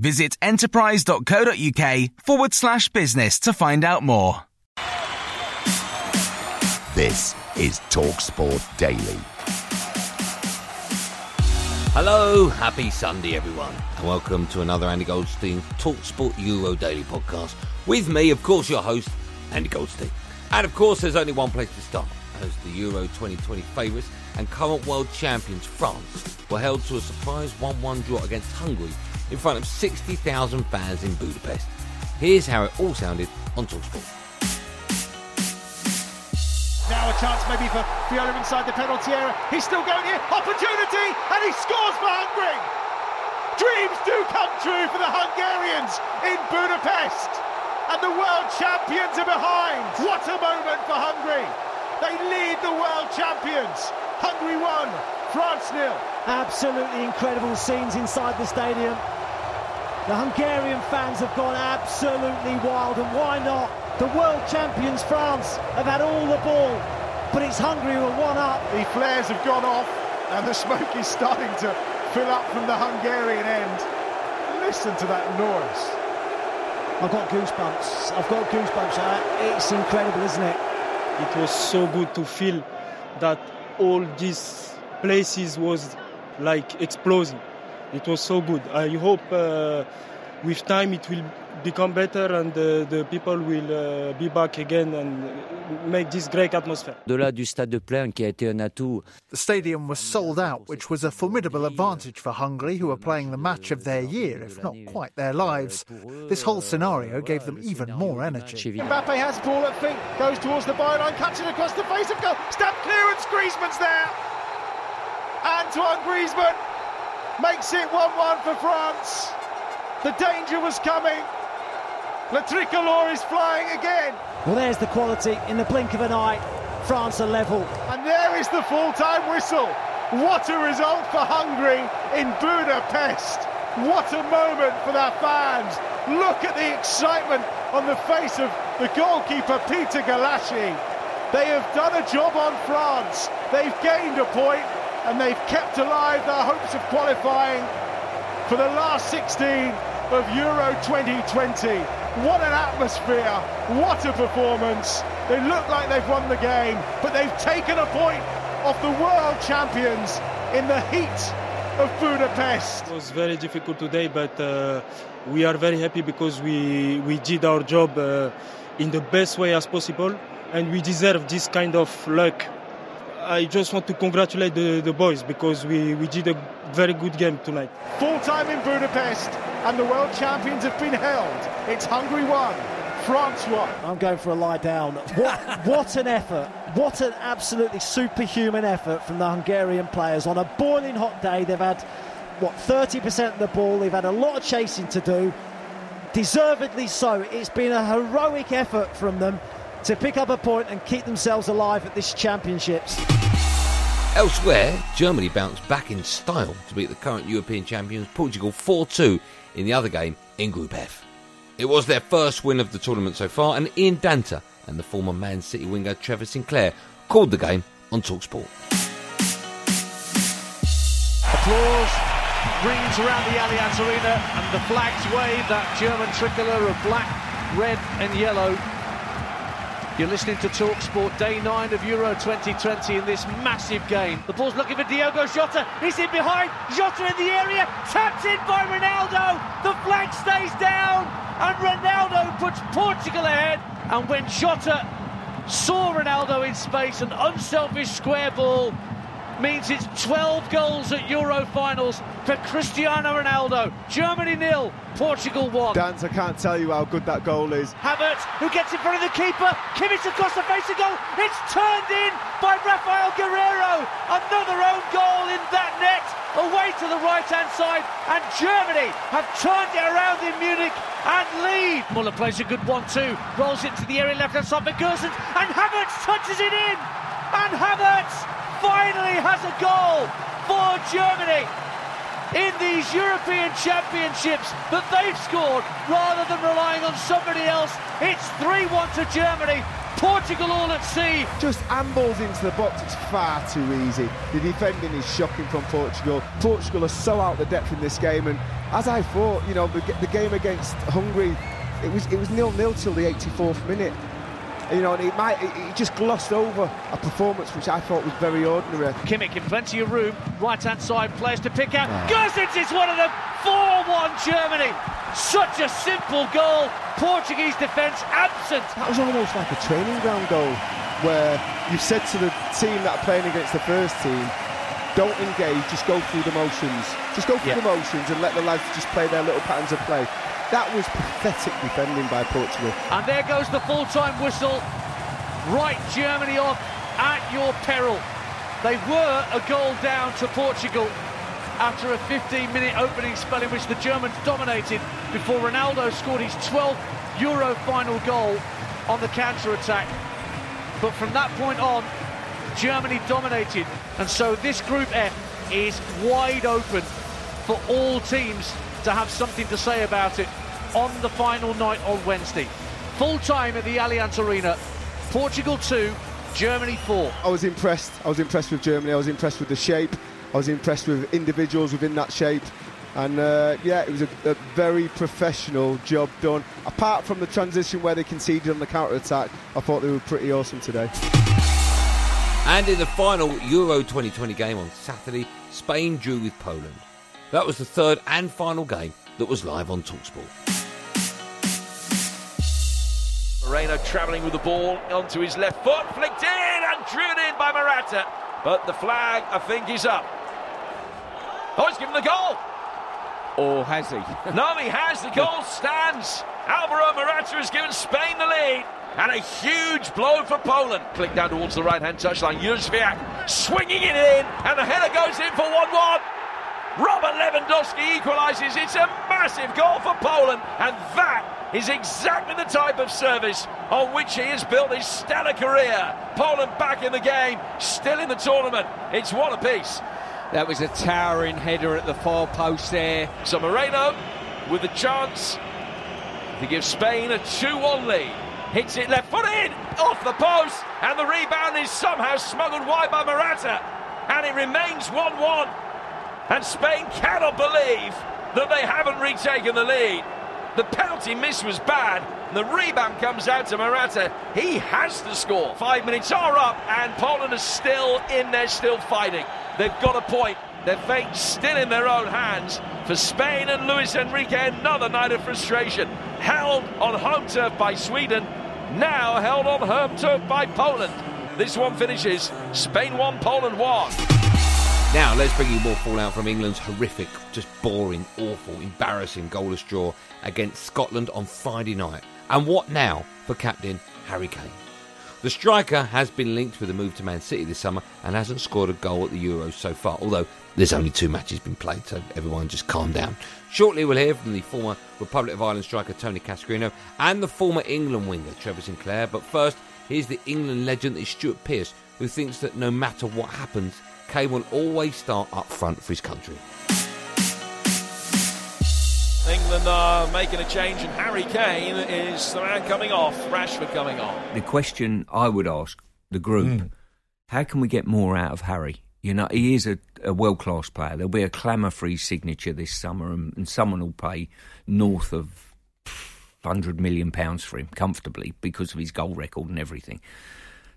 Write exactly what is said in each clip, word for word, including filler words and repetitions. Visit enterprise.co.uk forward slash business to find out more. This is TalkSport Daily. Hello, happy Sunday everyone, and welcome to another Andy Goldstein TalkSport Euro Daily podcast. With me, of course, your host, Andy Goldstein. And of course, there's only one place to start, as the Euro twenty twenty favourites and current world champions France were held to a surprise one one draw against Hungary in front of sixty thousand fans in Budapest. Here's how it all sounded on TalkSport. Now a chance maybe for Fiona inside the penalty area. He's still going here. Opportunity, and he scores for Hungary. Dreams do come true for the Hungarians in Budapest. And the world champions are behind. What a moment for Hungary. They lead the world champions. Hungary won, France nil. Absolutely incredible scenes inside the stadium. The Hungarian fans have gone absolutely wild, and why not? The world champions France have had all the ball, but it's Hungary who are one up. The flares have gone off, and the smoke is starting to fill up from the Hungarian end. Listen to that noise. I've got goosebumps. I've got goosebumps. It's incredible, isn't it? It was so good to feel that all these places was like exploding. It was so good. I hope uh, with time it will become better and uh, the people will uh, be back again and make this great atmosphere. The stadium was sold out, which was a formidable advantage for Hungary, who were playing the match of their year, if not quite their lives. This whole scenario gave them even more energy. Mbappe has ball at feet, goes towards the byline, cuts it across the face of goal, stab clearance, Griezmann's there! Antoine Griezmann makes it one one for France. The danger was coming. Le Tricolore is flying again. Well, there's the quality. In the blink of an eye, France are level. And there is the full-time whistle. What a result for Hungary in Budapest. What a moment for their fans. Look at the excitement on the face of the goalkeeper, Peter Galassi. They have done a job on France. They've gained a point, and they've kept alive their hopes of qualifying for the last sixteen of Euro twenty twenty. What an atmosphere, what a performance. They look like they've won the game, but they've taken a point off the world champions in the heat of Budapest. It was very difficult today, but uh, we are very happy because we, we did our job uh, in the best way as possible, and we deserve this kind of luck. I just want to congratulate the, the boys because we, we did a very good game tonight. Full time in Budapest, and the world champions have been held. It's Hungary one, France one. I'm going for a lie down. What, what an effort. What an absolutely superhuman effort from the Hungarian players. On a boiling hot day, they've had, what, thirty percent of the ball. They've had a lot of chasing to do. Deservedly so. It's been a heroic effort from them to pick up a point and keep themselves alive at this championships. Elsewhere, Germany bounced back in style to beat the current European champions Portugal four two in the other game in Group F. It was their first win of the tournament so far, and Ian Danter and the former Man City winger Trevor Sinclair called the game on TalkSport. Applause rings around the Allianz Arena, and the flags wave that German tricolour of black, red and yellow. You're listening to TalkSport, day nine of Euro twenty twenty in this massive game. The ball's looking for Diogo Jota, he's in behind, Jota in the area, tapped in by Ronaldo, the flag stays down, and Ronaldo puts Portugal ahead. And when Jota saw Ronaldo in space, an unselfish square ball means it's twelve goals at Euro finals for Cristiano Ronaldo. Germany nil, Portugal one. Dans, I can't tell you how good that goal is. Havertz, who gets in front of the keeper, Kimmich across the face of goal, it's turned in by Rafael Guerreiro. Another own goal in that net, away to the right-hand side, and Germany have turned it around in Munich and lead. Muller plays a good one-two, rolls it to the area left-hand side for Gerson, and Havertz touches it in, and Havertz finally has a goal for Germany in these European championships that they've scored rather than relying on somebody else. It's three one to Germany, Portugal all at sea. Just handballs into the box, it's far too easy. The defending is shocking from Portugal. Portugal are so out of the depth in this game, and as I thought, you know, the, the game against Hungary, it was it was nil-nil till the eighty-fourth minute. You know, and he, might, he just glossed over a performance which I thought was very ordinary. Kimmich in plenty of room, right-hand side players to pick out. Gerson is one of them, four one Germany. Such a simple goal, Portuguese defence absent. That was almost like a training ground goal, where you've said to the team that are playing against the first team, don't engage, just go through the motions. Just go through yeah. the motions and let the lads just play their little patterns of play. That was pathetic defending by Portugal. And there goes the full-time whistle. Right Germany off at your peril. They were a goal down to Portugal after a fifteen-minute opening spell in which the Germans dominated before Ronaldo scored his twelfth Euro final goal on the counter-attack. But from that point on, Germany dominated. And so this Group F is wide open for all teams to have something to say about it on the final night on Wednesday. Full time at the Allianz Arena, Portugal two, Germany four. I was impressed. I was impressed with Germany. I was impressed with the shape. I was impressed with individuals within that shape. And, uh, yeah, it was a, a very professional job done. Apart from the transition where they conceded on the counter-attack, I thought they were pretty awesome today. And in the final Euro twenty twenty game on Saturday, Spain drew with Poland. That was the third and final game that was live on TalkSport. Moreno travelling with the ball onto his left foot, flicked in and driven in by Morata. But the flag, I think, is up. Oh, he's given the goal! Or has he? No, he has. The goal stands. Alvaro Morata has given Spain the lead. And a huge blow for Poland. Click down towards the right-hand touchline. Jurzowiak swinging it in. And the header goes in for one-one. Robert Lewandowski equalises. It's a massive goal for Poland, and that is exactly the type of service on which he has built his stellar career. Poland back in the game, still in the tournament. It's one apiece. That was a towering header at the far post there. So Moreno with the chance to give Spain a two-one lead. Hits it left foot in, off the post, and the rebound is somehow smuggled wide by Morata, and it remains one-one. And Spain cannot believe that they haven't retaken the lead. The penalty miss was bad. The rebound comes out to Morata. He has to score. Five minutes are up, and Poland are still in there, still fighting. They've got a point. Their fate's still in their own hands. For Spain and Luis Enrique, another night of frustration. Held on home turf by Sweden, now held on home turf by Poland. This one finishes Spain one, Poland one. Now, let's bring you more fallout from England's horrific, just boring, awful, embarrassing goalless draw against Scotland on Friday night. And what now for captain Harry Kane? The striker has been linked with a move to Man City this summer and hasn't scored a goal at the Euros so far, although there's only two matches been played, so everyone just calm down. Shortly we'll hear from the former Republic of Ireland striker Tony Cascarino and the former England winger Trevor Sinclair, but first, here's the England legend that is Stuart Pearce, who thinks that no matter what happens, Kane will always start up front for his country. England are making a change, and Harry Kane is the man coming off, Rashford coming on. The question I would ask the group, mm. how can we get more out of Harry? You know, he is a, a world-class player. There'll be a clamour-free signature this summer, and, and someone will pay north of one hundred million pounds for him comfortably because of his goal record and everything.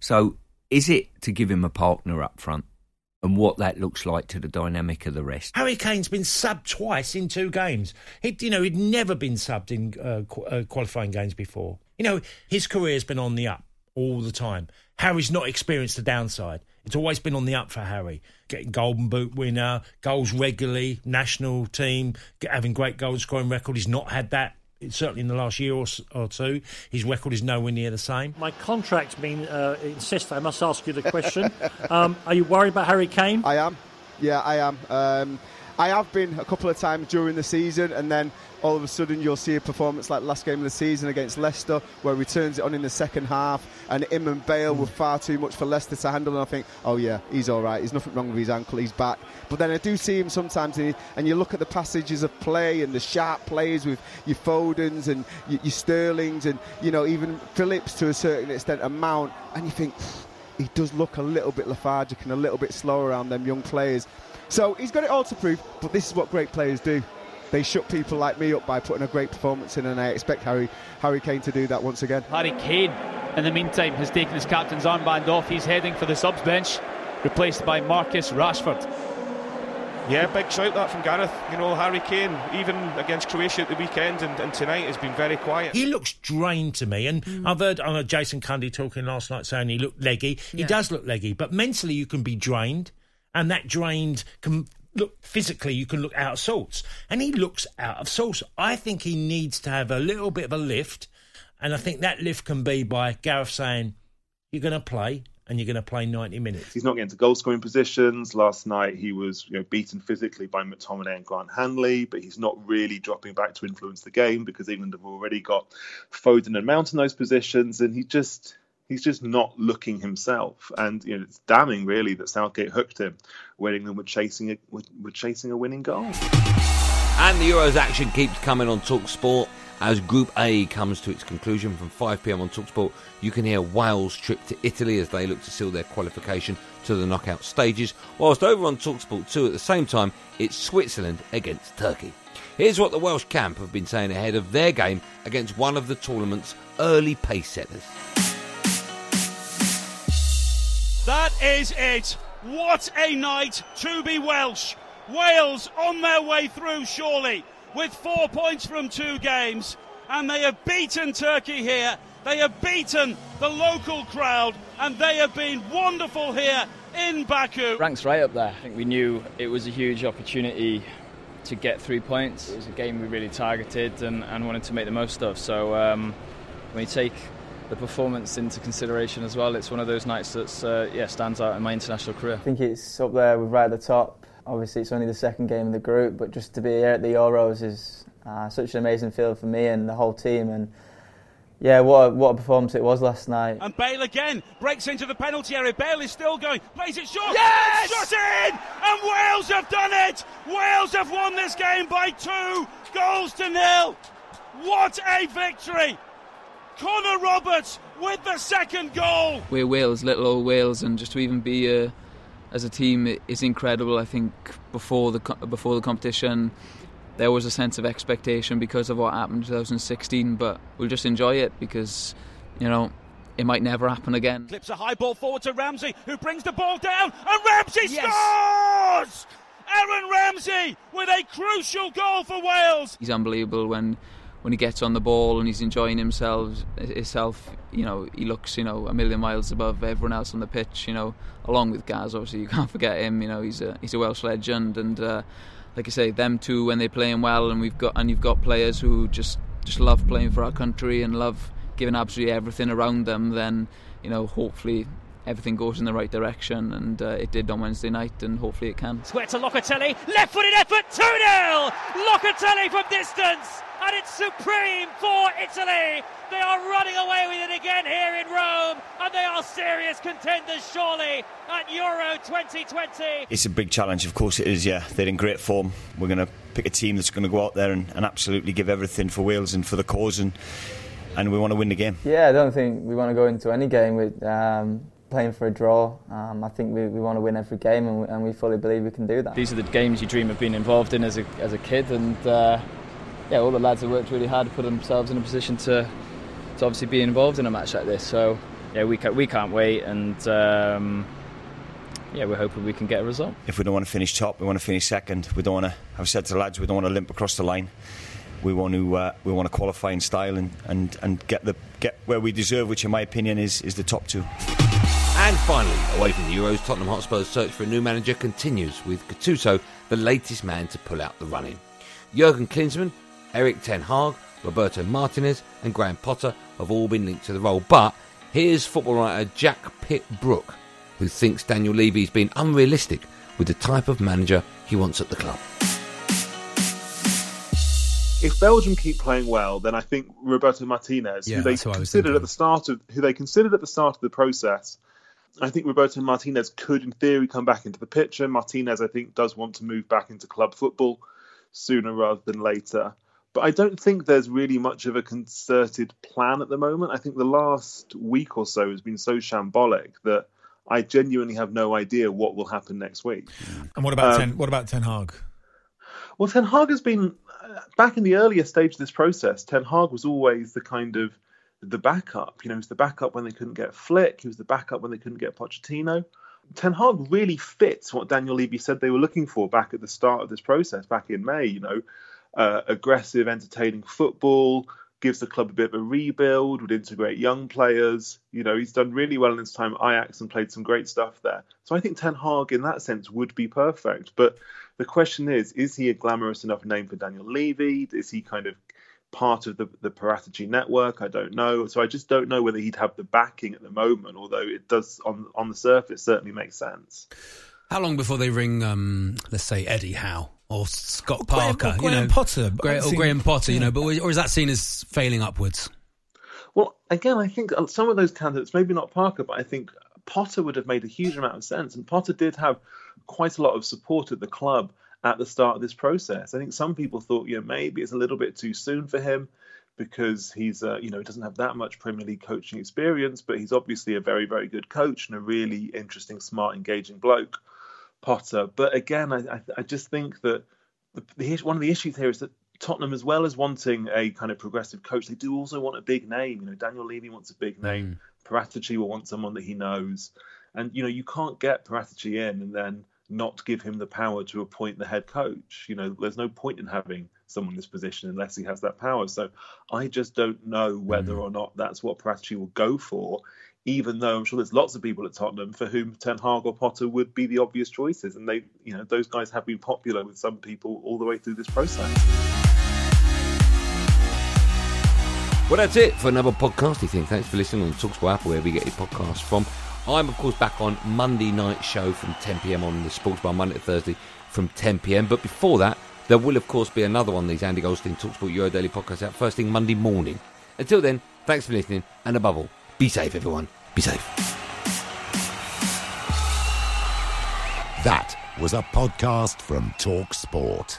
So is it to give him a partner up front and what that looks like to the dynamic of the rest? Harry Kane's been subbed twice in two games. He'd, you know, he'd never been subbed in uh, qu- uh, qualifying games before. You know, his career's been on the up all the time. Harry's not experienced the downside. It's always been on the up for Harry. Getting Golden Boot winner, goals regularly, national team, having great goal scoring record. He's not had that, certainly in the last year or, or two. His record is nowhere near the same. My contract mean, uh, insists I must ask you the question. um, are you worried about Harry Kane? I am. Yeah, I am. Um, I have been a couple of times during the season, and then all of a sudden you'll see a performance like last game of the season against Leicester where he turns it on in the second half, and him and Bale were far too much for Leicester to handle, and I think, oh yeah, he's all right, there's nothing wrong with his ankle, he's back. But then I do see him sometimes, and, he, and you look at the passages of play and the sharp players with your Fodens and your, your Sterlings and, you know, even Phillips to a certain extent and Mount, and you think he does look a little bit lethargic and a little bit slow around them young players. So he's got it all to prove, but this is what great players do. They shut people like me up by putting a great performance in, and I expect Harry Harry Kane to do that once again. Harry Kane, in the meantime, has taken his captain's armband off. He's heading for the subs bench, replaced by Marcus Rashford. Yeah, big shout that from Gareth. You know, Harry Kane, even against Croatia at the weekend and, and tonight, has been very quiet. He looks drained to me, and mm. I've heard I know Jason Cundy talking last night saying he looked leggy. Yeah. He does look leggy, but mentally you can be drained, and that drained can... Look, physically, you can look out of sorts. And he looks out of sorts. I think he needs to have a little bit of a lift. And I think that lift can be by Gareth saying, you're going to play, and you're going to play ninety minutes. He's not getting to goal-scoring positions. Last night, he was you know, beaten physically by McTominay and Grant Hanley, but he's not really dropping back to influence the game because England have already got Foden and Mount in those positions. And he just... He's just not looking himself, and you know it's damning, really, that Southgate hooked him when England were chasing a were chasing a winning goal. And the Euros action keeps coming on TalkSport as Group A comes to its conclusion. From five p.m. on TalkSport, you can hear Wales' trip to Italy as they look to seal their qualification to the knockout stages. Whilst over on TalkSport two at the same time, it's Switzerland against Turkey. Here's what the Welsh camp have been saying ahead of their game against one of the tournament's early pace setters. That is it. What a night to be Welsh. Wales on their way through, surely, with four points from two games. And they have beaten Turkey here. They have beaten the local crowd. And they have been wonderful here in Baku. Ranks right up there. I think we knew it was a huge opportunity to get three points. It was a game we really targeted and, and wanted to make the most of. So um, when you take... the performance into consideration as well. It's one of those nights that uh, yeah, stands out in my international career. I think it's up there with right at the top. Obviously, it's only the second game in the group, but just to be here at the Euros is uh, such an amazing feel for me and the whole team. And yeah, what a, what a performance it was last night. And Bale again breaks into the penalty area. Bale is still going, plays it short, yes! Shot in! And Wales have done it! Wales have won this game by two goals to nil. What a victory! Connor Roberts with the second goal. We're Wales, little old Wales, and just to even be here as a team is incredible. I think before the before the competition, there was a sense of expectation because of what happened in two thousand sixteen, but we'll just enjoy it because, you know, it might never happen again. Clips a high ball forward to Ramsey, who brings the ball down, and Ramsey yes! scores! Aaron Ramsey with a crucial goal for Wales. He's unbelievable when... when he gets on the ball and he's enjoying himself, himself, you know, he looks, you know, a million miles above everyone else on the pitch, you know, along with Gaz, obviously, you can't forget him, you know, he's a he's a Welsh legend, and uh, like I say, them two, when they're playing well, and we've got and you've got players who just, just love playing for our country and love giving absolutely everything around them, then, you know, hopefully everything goes in the right direction, and uh, it did on Wednesday night, and hopefully it can. Square to Locatelli, left-footed effort, two nil! Locatelli from distance! And it's supreme for Italy. They are running away with it again here in Rome. And they are serious contenders, surely, at Euro twenty twenty. It's a big challenge, of course it is, yeah. They're in great form. We're going to pick a team that's going to go out there and, and absolutely give everything for Wales and for the cause. And, and we want to win the game. Yeah, I don't think we want to go into any game with um, playing for a draw. Um, I think we, we want to win every game, and we, and we fully believe we can do that. These are the games you dream of being involved in as a, as a kid. And... Uh... yeah, all the lads have worked really hard to put themselves in a position to to obviously be involved in a match like this. So yeah, we can't, we can't wait, and um, yeah, we're hoping we can get a result. If we don't want to finish top, we want to finish second. We don't want to. I've said to the lads, we don't want to limp across the line. We want to uh, we want to qualify in style and, and, and get the get where we deserve, which in my opinion is is the top two. And finally, away from the Euros, Tottenham Hotspur's search for a new manager continues, with Gattuso the latest man to pull out the running. Jurgen Klinsmann, Eric Ten Hag, Roberto Martinez and Graham Potter have all been linked to the role, but here's football writer Jack Pitt-Brook, who thinks Daniel Levy's been unrealistic with the type of manager he wants at the club. If Belgium keep playing well, then I think Roberto Martinez, yeah, who they considered at the start of who they considered at the start of the process, I think Roberto Martinez could, in theory, come back into the picture. Martinez, I think, does want to move back into club football sooner rather than later. But I don't think there's really much of a concerted plan at the moment. I think the last week or so has been so shambolic that I genuinely have no idea what will happen next week. And what about um, Ten, what about Ten Hag? Well, Ten Hag has been... Back in the earlier stage of this process, Ten Hag was always the kind of the backup. You know, he was the backup when they couldn't get Flick. He was the backup when they couldn't get Pochettino. Ten Hag really fits what Daniel Levy said they were looking for back at the start of this process, back in May. You know, uh, aggressive, entertaining football, gives the club a bit of a rebuild, would integrate young players. You know, he's done really well in his time at Ajax and played some great stuff there. So I think Ten Hag, in that sense, would be perfect. But the question is, is he a glamorous enough name for Daniel Levy? Is he kind of part of the, the Paratici network? I don't know. So I just don't know whether he'd have the backing at the moment, although it does, on on the surface, certainly make sense. How long before they ring, um, let's say, Eddie Howe or Scott or Graham, Parker? Or Graham, you know, Potter. Gra- or Graham Potter, you know, but or is that seen as failing upwards? Well, again, I think some of those candidates, maybe not Parker, but I think Potter would have made a huge amount of sense. And Potter did have quite a lot of support at the club at the start of this process. I think some people thought, you know, maybe it's a little bit too soon for him because he's, uh, you know, he doesn't have that much Premier League coaching experience, but he's obviously a very, very good coach and a really interesting, smart, engaging bloke, Potter. But again, I, I, I just think that the, the, one of the issues here is that Tottenham, as well as wanting a kind of progressive coach, they do also want a big name. You know, Daniel Levy wants a big name. Mm. Paratici will want someone that he knows. And, you know, you can't get Paratici in and then not give him the power to appoint the head coach. You know, there's no point in having someone in this position unless he has that power. So I just don't know whether mm. or not that's what Paratici will go for, even though I'm sure there's lots of people at Tottenham for whom Ten Hag or Potter would be the obvious choices. And they, you know, those guys have been popular with some people all the way through this process. Well, that's it for another podcasty thing. Thanks for listening on TalkSport Apple, wherever you get your podcasts from. I'm, of course, back on Monday night show from ten p.m. on the Sports Bar, Monday to Thursday from ten p.m. But before that, there will, of course, be another one of these Andy Goldstein TalkSport Euro Daily podcasts out first thing Monday morning. Until then, thanks for listening, and above all, be safe, everyone. Be safe. That was a podcast from TalkSport.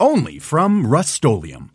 Only from Rust-Oleum.